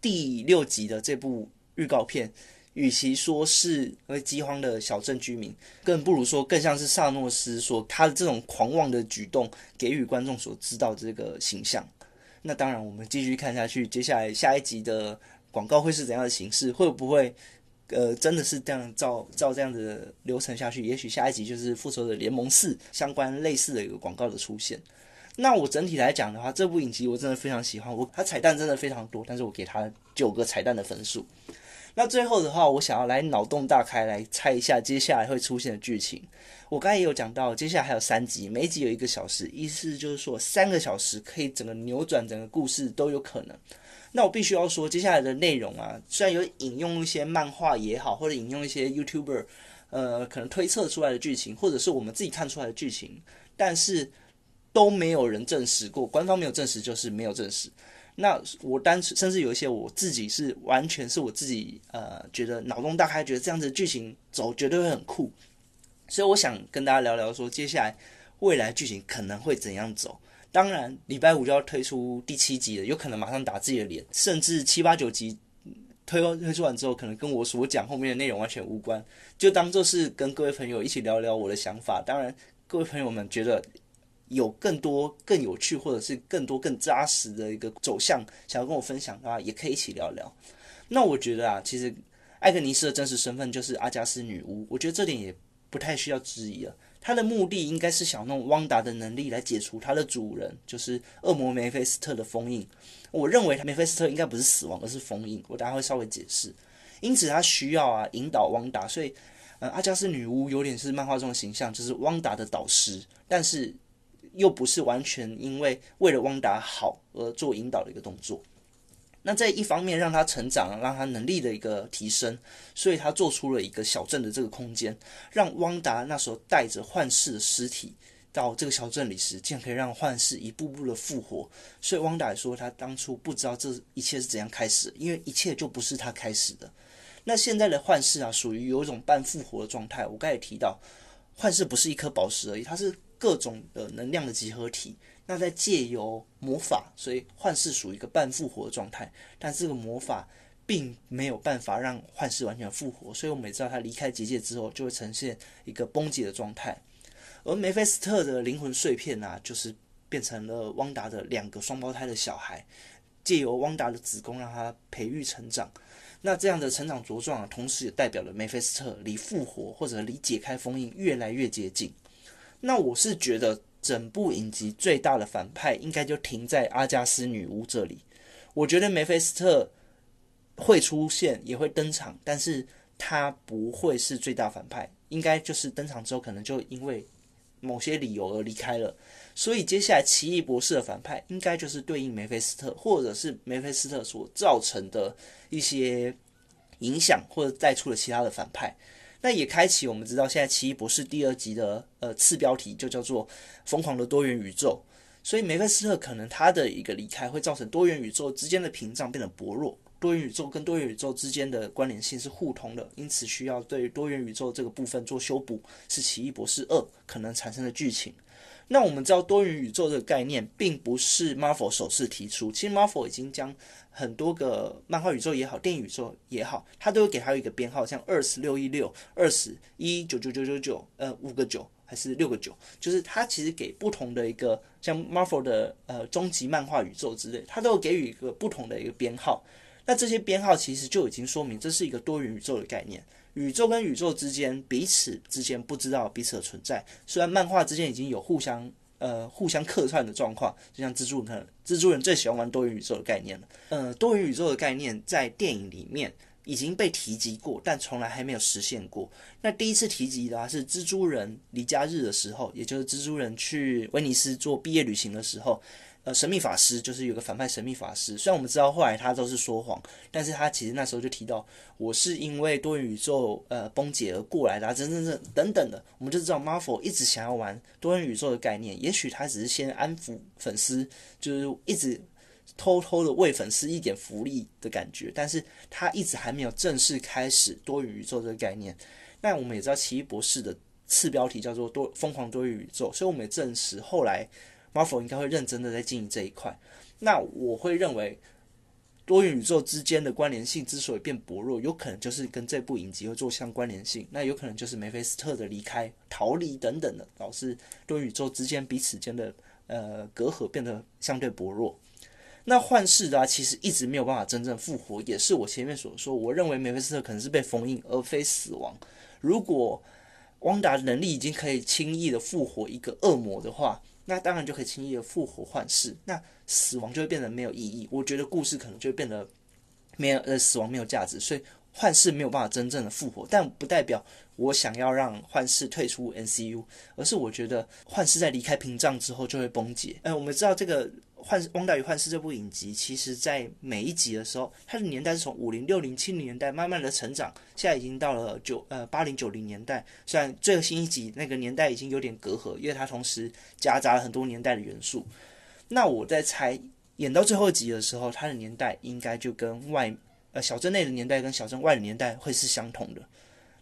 第六集的这部预告片，与其说是因为饥荒的小镇居民，更不如说更像是萨诺斯所他的这种狂妄的举动给予观众所知道这个形象。那当然我们继续看下去，接下来下一集的广告会是怎样的形式，会不会真的是这样照这样的流程下去，也许下一集就是复仇者联盟4相关类似的一个广告的出现。那我整体来讲的话，这部影集我真的非常喜欢，它彩蛋真的非常多，但是我给它9个彩蛋的分数。那最后的话，我想要来脑洞大开，来猜一下接下来会出现的剧情。我刚才也有讲到，接下来还有3集，每一集有1个小时，意思就是说3个小时可以整个扭转整个故事都有可能。那我必须要说，接下来的内容啊，虽然有引用一些漫画也好，或者引用一些 YouTuber 可能推测出来的剧情，或者是我们自己看出来的剧情，但是都没有人证实过，官方没有证实就是没有证实。那我单甚至有一些我自己是完全是我自己觉得脑洞大开，觉得这样子的剧情走绝对会很酷，所以我想跟大家聊聊说接下来未来剧情可能会怎样走。当然礼拜五就要推出第7集了，有可能马上打自己的脸，甚至7、8、9集推出完之后可能跟我所讲后面的内容完全无关，就当作是跟各位朋友一起聊聊我的想法。当然各位朋友们觉得有更多更有趣或者是更多更扎实的一个走向想要跟我分享的话，也可以一起聊聊。那我觉得其实艾格尼斯的真实身份就是阿加斯女巫，我觉得这点也不太需要质疑了。她的目的应该是想用汪达的能力来解除她的主人就是恶魔梅菲斯特的封印。我认为梅菲斯特应该不是死亡而是封印，我等一下会稍微解释。因此她需要引导汪达，所以阿加斯女巫有点是漫画中的形象，就是汪达的导师，但是又不是完全因为为了汪达好而做引导的一个动作。那在一方面让他成长，让他能力的一个提升，所以他做出了一个小镇的这个空间，让汪达那时候带着幻视的尸体到这个小镇里时，竟然可以让幻视一步步的复活。所以汪达也说他当初不知道这一切是怎样开始，因为一切就不是他开始的。那现在的幻视属于有一种半复活的状态。我刚才也提到幻视不是一颗宝石而已，它是各种的能量的集合体，那在借由魔法，所以幻视属于一个半复活的状态，但这个魔法并没有办法让幻视完全复活，所以我们也知道他离开结界之后就会呈现一个崩解的状态。而梅菲斯特的灵魂碎片就是变成了汪达的两个双胞胎的小孩，借由汪达的子宫让他培育成长。那这样的成长茁壮同时也代表了梅菲斯特离复活或者离解开封印越来越接近。那我是觉得整部影集最大的反派应该就停在阿加斯女巫这里。我觉得梅菲斯特会出现也会登场，但是他不会是最大反派，应该就是登场之后可能就因为某些理由而离开了。所以接下来奇异博士的反派应该就是对应梅菲斯特，或者是梅菲斯特所造成的一些影响或者带出了其他的反派。那也开启我们知道现在奇异博士第2集的次标题就叫做疯狂的多元宇宙，所以梅菲斯特可能他的一个离开会造成多元宇宙之间的屏障变得薄弱，多元宇宙跟多元宇宙之间的关联性是互通的，因此需要对多元宇宙这个部分做修补，是奇异博士2可能产生的剧情。那我们知道多元宇宙这个概念并不是 Marvel 首次提出，其实 Marvel 已经将很多个漫画宇宙也好电影宇宙也好，它都会给它一个编号，像20、616、20、19999995个9还是6个9，就是它其实给不同的一个像 Marvel 的终极漫画宇宙之类，它都给予一个不同的一个编号。那这些编号其实就已经说明这是一个多元宇宙的概念，宇宙跟宇宙之间彼此之间不知道彼此的存在，虽然漫画之间已经有互相客串的状况，就像蜘蛛人最喜欢玩多元宇宙的概念了。多元宇宙的概念在电影里面已经被提及过，但从来还没有实现过。那第一次提及的是蜘蛛人离家日的时候，也就是蜘蛛人去威尼斯做毕业旅行的时候，神秘法师就是有个反派神秘法师，虽然我们知道后来他都是说谎，但是他其实那时候就提到我是因为多元宇宙崩解而过来的等等的，我们就知道 Marvel 一直想要玩多元宇宙的概念，也许他只是先安抚粉丝，就是一直偷偷的为粉丝一点福利的感觉，但是他一直还没有正式开始多元宇宙这个概念。那我们也知道奇异博士的次标题叫做疯狂多元宇宙，所以我们也证实后来Marvel 应该会认真的在经营这一块。那我会认为多元宇宙之间的关联性之所以变薄弱，有可能就是跟这部影集会做相关联性，那有可能就是梅菲斯特的离开逃离等等的，导致多元宇宙之间彼此间的隔阂变得相对薄弱。那幻视其实一直没有办法真正复活，也是我前面所说，我认为梅菲斯特可能是被封印而非死亡。如果汪达的能力已经可以轻易的复活一个恶魔的话，那当然就可以轻易的复活幻视，那死亡就会变得没有意义，我觉得故事可能就会变得没有死亡没有价值，所以幻视没有办法真正的复活。但不代表我想要让幻视退出 MCU， 而是我觉得幻视在离开屏障之后就会崩解。我们知道这个汪达与幻视这部影集，其实在每一集的时候它的年代是从50、60、70年代慢慢的成长，现在已经到了80、90年代，虽然最新一集那个年代已经有点隔阂，因为它同时夹杂了很多年代的元素。那我在猜演到最后集的时候，他的年代应该就跟小镇内的年代跟小镇外的年代会是相同的。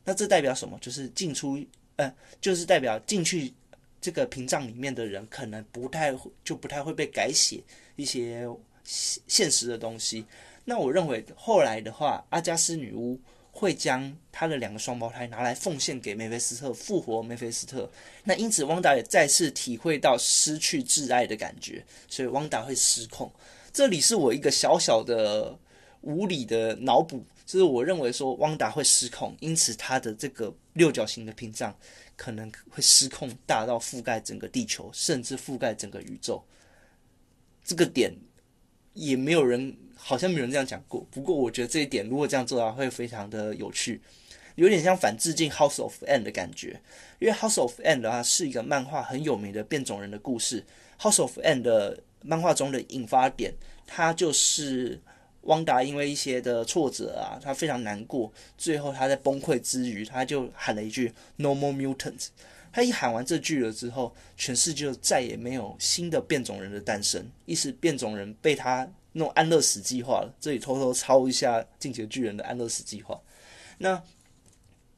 那这代表什么？就是代表进去这个屏障里面的人，可能不太会被改写一些现实的东西。那我认为后来的话，阿加斯女巫会将她的两个双胞胎拿来奉献给梅菲斯特，复活梅菲斯特。那因此，汪达也再次体会到失去挚爱的感觉，所以汪达会失控。这里是我一个小小的无理的脑补，就是我认为说汪达会失控，因此他的这个六角形的屏障可能会失控大到覆盖整个地球，甚至覆盖整个宇宙。这个点也没有人，好像没有人这样讲过。不过我觉得这一点如果这样做的话，会非常的有趣，有点像反致敬 House of M 的感觉。因为 House of M 的话是一个漫画很有名的变种人的故事。House of M 的漫画中的引发点，它就是汪达因为一些的挫折啊，他非常难过，最后他在崩溃之余，他就喊了一句 No more mutants。 他一喊完这句了之后，全世界就再也没有新的变种人的诞生，意思变种人被他弄安乐死计划了。这里偷偷抄一下进击的巨人的安乐死计划。那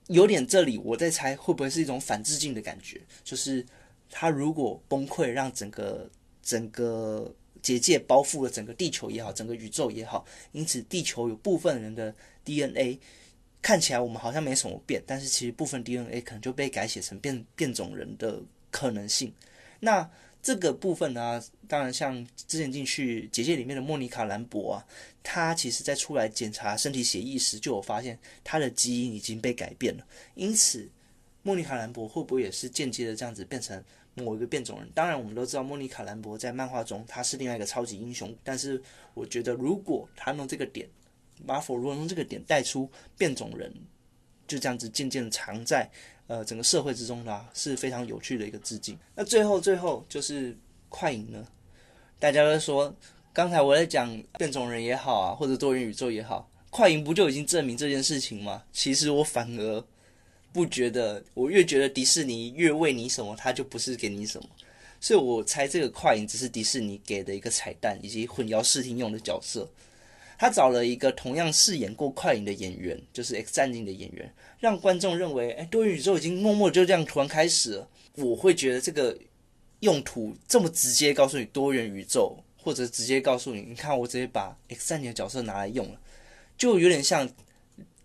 有点，这里我在猜会不会是一种反致敬的感觉，就是他如果崩溃，让整个结界包覆了整个地球也好，整个宇宙也好，因此地球有部分人的 DNA 看起来我们好像没什么变，但是其实部分 DNA 可能就被改写成变种人的可能性。那这个部分呢，当然像之前进去结界里面的莫妮卡兰博啊，她其实在出来检查身体血液时就有发现她的基因已经被改变了，因此莫妮卡兰博会不会也是间接的这样子变成某一个变种人？当然我们都知道莫妮卡兰博在漫画中她是另外一个超级英雄，但是我觉得如果她用这个点， Marvel 如果用这个点带出变种人就这样子渐渐藏在整个社会之中啦，是非常有趣的一个致敬。那最后就是快影呢，大家都说刚才我在讲变种人也好啊，或者多元宇宙也好，快影不就已经证明这件事情吗？其实我反而不觉得，我越觉得迪士尼越为你什么，他就不是给你什么，所以我猜这个快影只是迪士尼给的一个彩蛋，以及混淆视听用的角色。他找了一个同样饰演过快影的演员，就是 X 战警的演员，让观众认为多元宇宙已经默默就这样突然开始了。我会觉得这个用途这么直接告诉你多元宇宙，或者直接告诉你，你看我直接把 X 战警的角色拿来用了，就有点像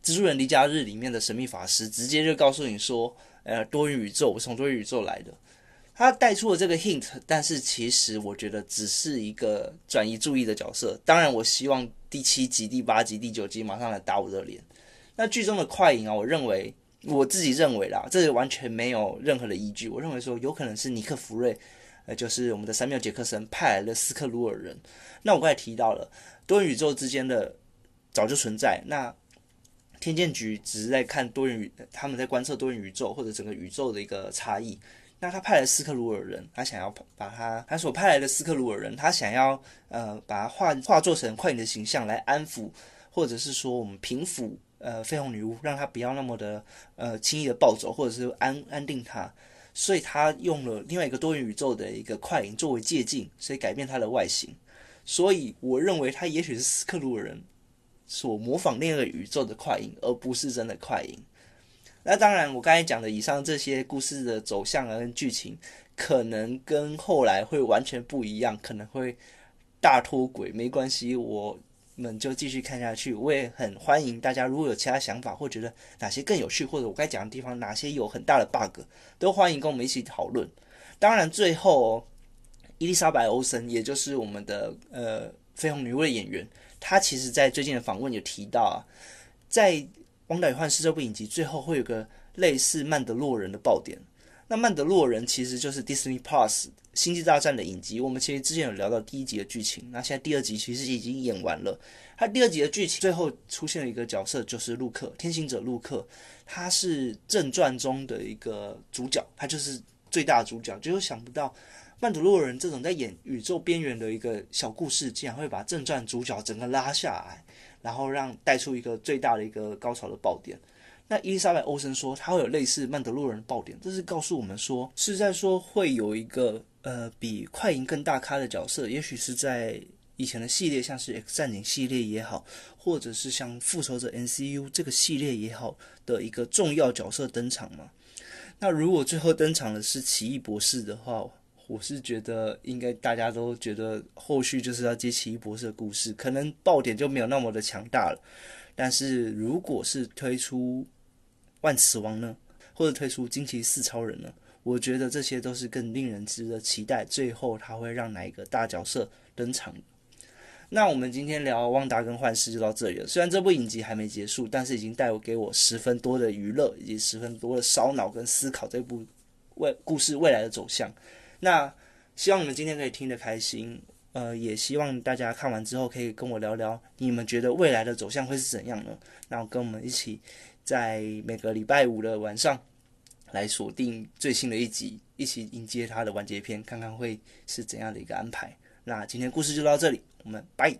蜘蛛人离家日里面的神秘法师，直接就告诉你说多元宇宙，我从多元宇宙来的。他带出了这个 hint， 但是其实我觉得只是一个转移注意的角色。当然我希望第7集、第8集、第9集马上来打我的脸。那剧中的快影啊，我自己认为啦，这完全没有任何的依据。我认为说有可能是尼克弗瑞，就是我们的三缪杰克森派来的斯克鲁尔人。那我刚才提到了多元宇宙之间的早就存在，那天剑局只是在看他们在观测多元宇宙或者整个宇宙的一个差异。那他派来斯克鲁尔人，他所派来的斯克鲁尔人，他想要把它化作成快影的形象来安抚，或者是说我们平抚绯红女巫，让她不要那么的轻易的暴走，或者是安定她。所以他用了另外一个多元宇宙的一个快影作为借镜，所以改变她的外形。所以我认为他也许是斯克鲁尔人所模仿另一个宇宙的快影，而不是真的快影。那当然我刚才讲的以上这些故事的走向跟剧情，可能跟后来会完全不一样，可能会大脱轨，没关系，我们就继续看下去。我也很欢迎大家如果有其他想法，或觉得哪些更有趣，或者我该讲的地方哪些有很大的 bug， 都欢迎跟我们一起讨论。当然最后伊丽莎白·欧森，也就是我们的绯红女巫的演员，他其实在最近的访问有提到啊，在《汪达与幻视》这部影集最后会有个类似曼德洛人的爆点。那曼德洛人其实就是 Disney Plus 星际大战的影集，我们其实之前有聊到第1集的剧情，那现在第2集其实已经演完了。他第2集的剧情最后出现了一个角色，就是路克，天行者路克，他是正传中的一个主角，他就是最大的主角。就是想不到曼德洛人这种在演宇宙边缘的一个小故事，竟然会把正传主角整个拉下来，然后带出一个最大的一个高潮的爆点。那伊丽莎白·欧森说他会有类似曼德洛人的爆点，这是告诉我们说是在说会有一个比快银更大咖的角色，也许是在以前的系列，像是 X 战警系列也好，或者是像复仇者 MCU 这个系列也好的一个重要角色登场嘛。那如果最后登场的是奇异博士的话，我是觉得应该大家都觉得后续就是要接奇异博士的故事，可能爆点就没有那么的强大了。但是如果是推出万磁王呢，或者推出惊奇四超人呢，我觉得这些都是更令人值得期待，最后他会让哪一个大角色登场。那我们今天聊旺达跟幻视就到这里了，虽然这部影集还没结束，但是已经带给我10分多的娱乐，以及10分多的烧脑跟思考这部故事未来的走向。那希望你们今天可以听得开心，也希望大家看完之后可以跟我聊聊你们觉得未来的走向会是怎样呢？然后跟我们一起在每个礼拜五的晚上来锁定最新的一集，一起迎接它的完结篇，看看会是怎样的一个安排。那今天故事就到这里，我们拜。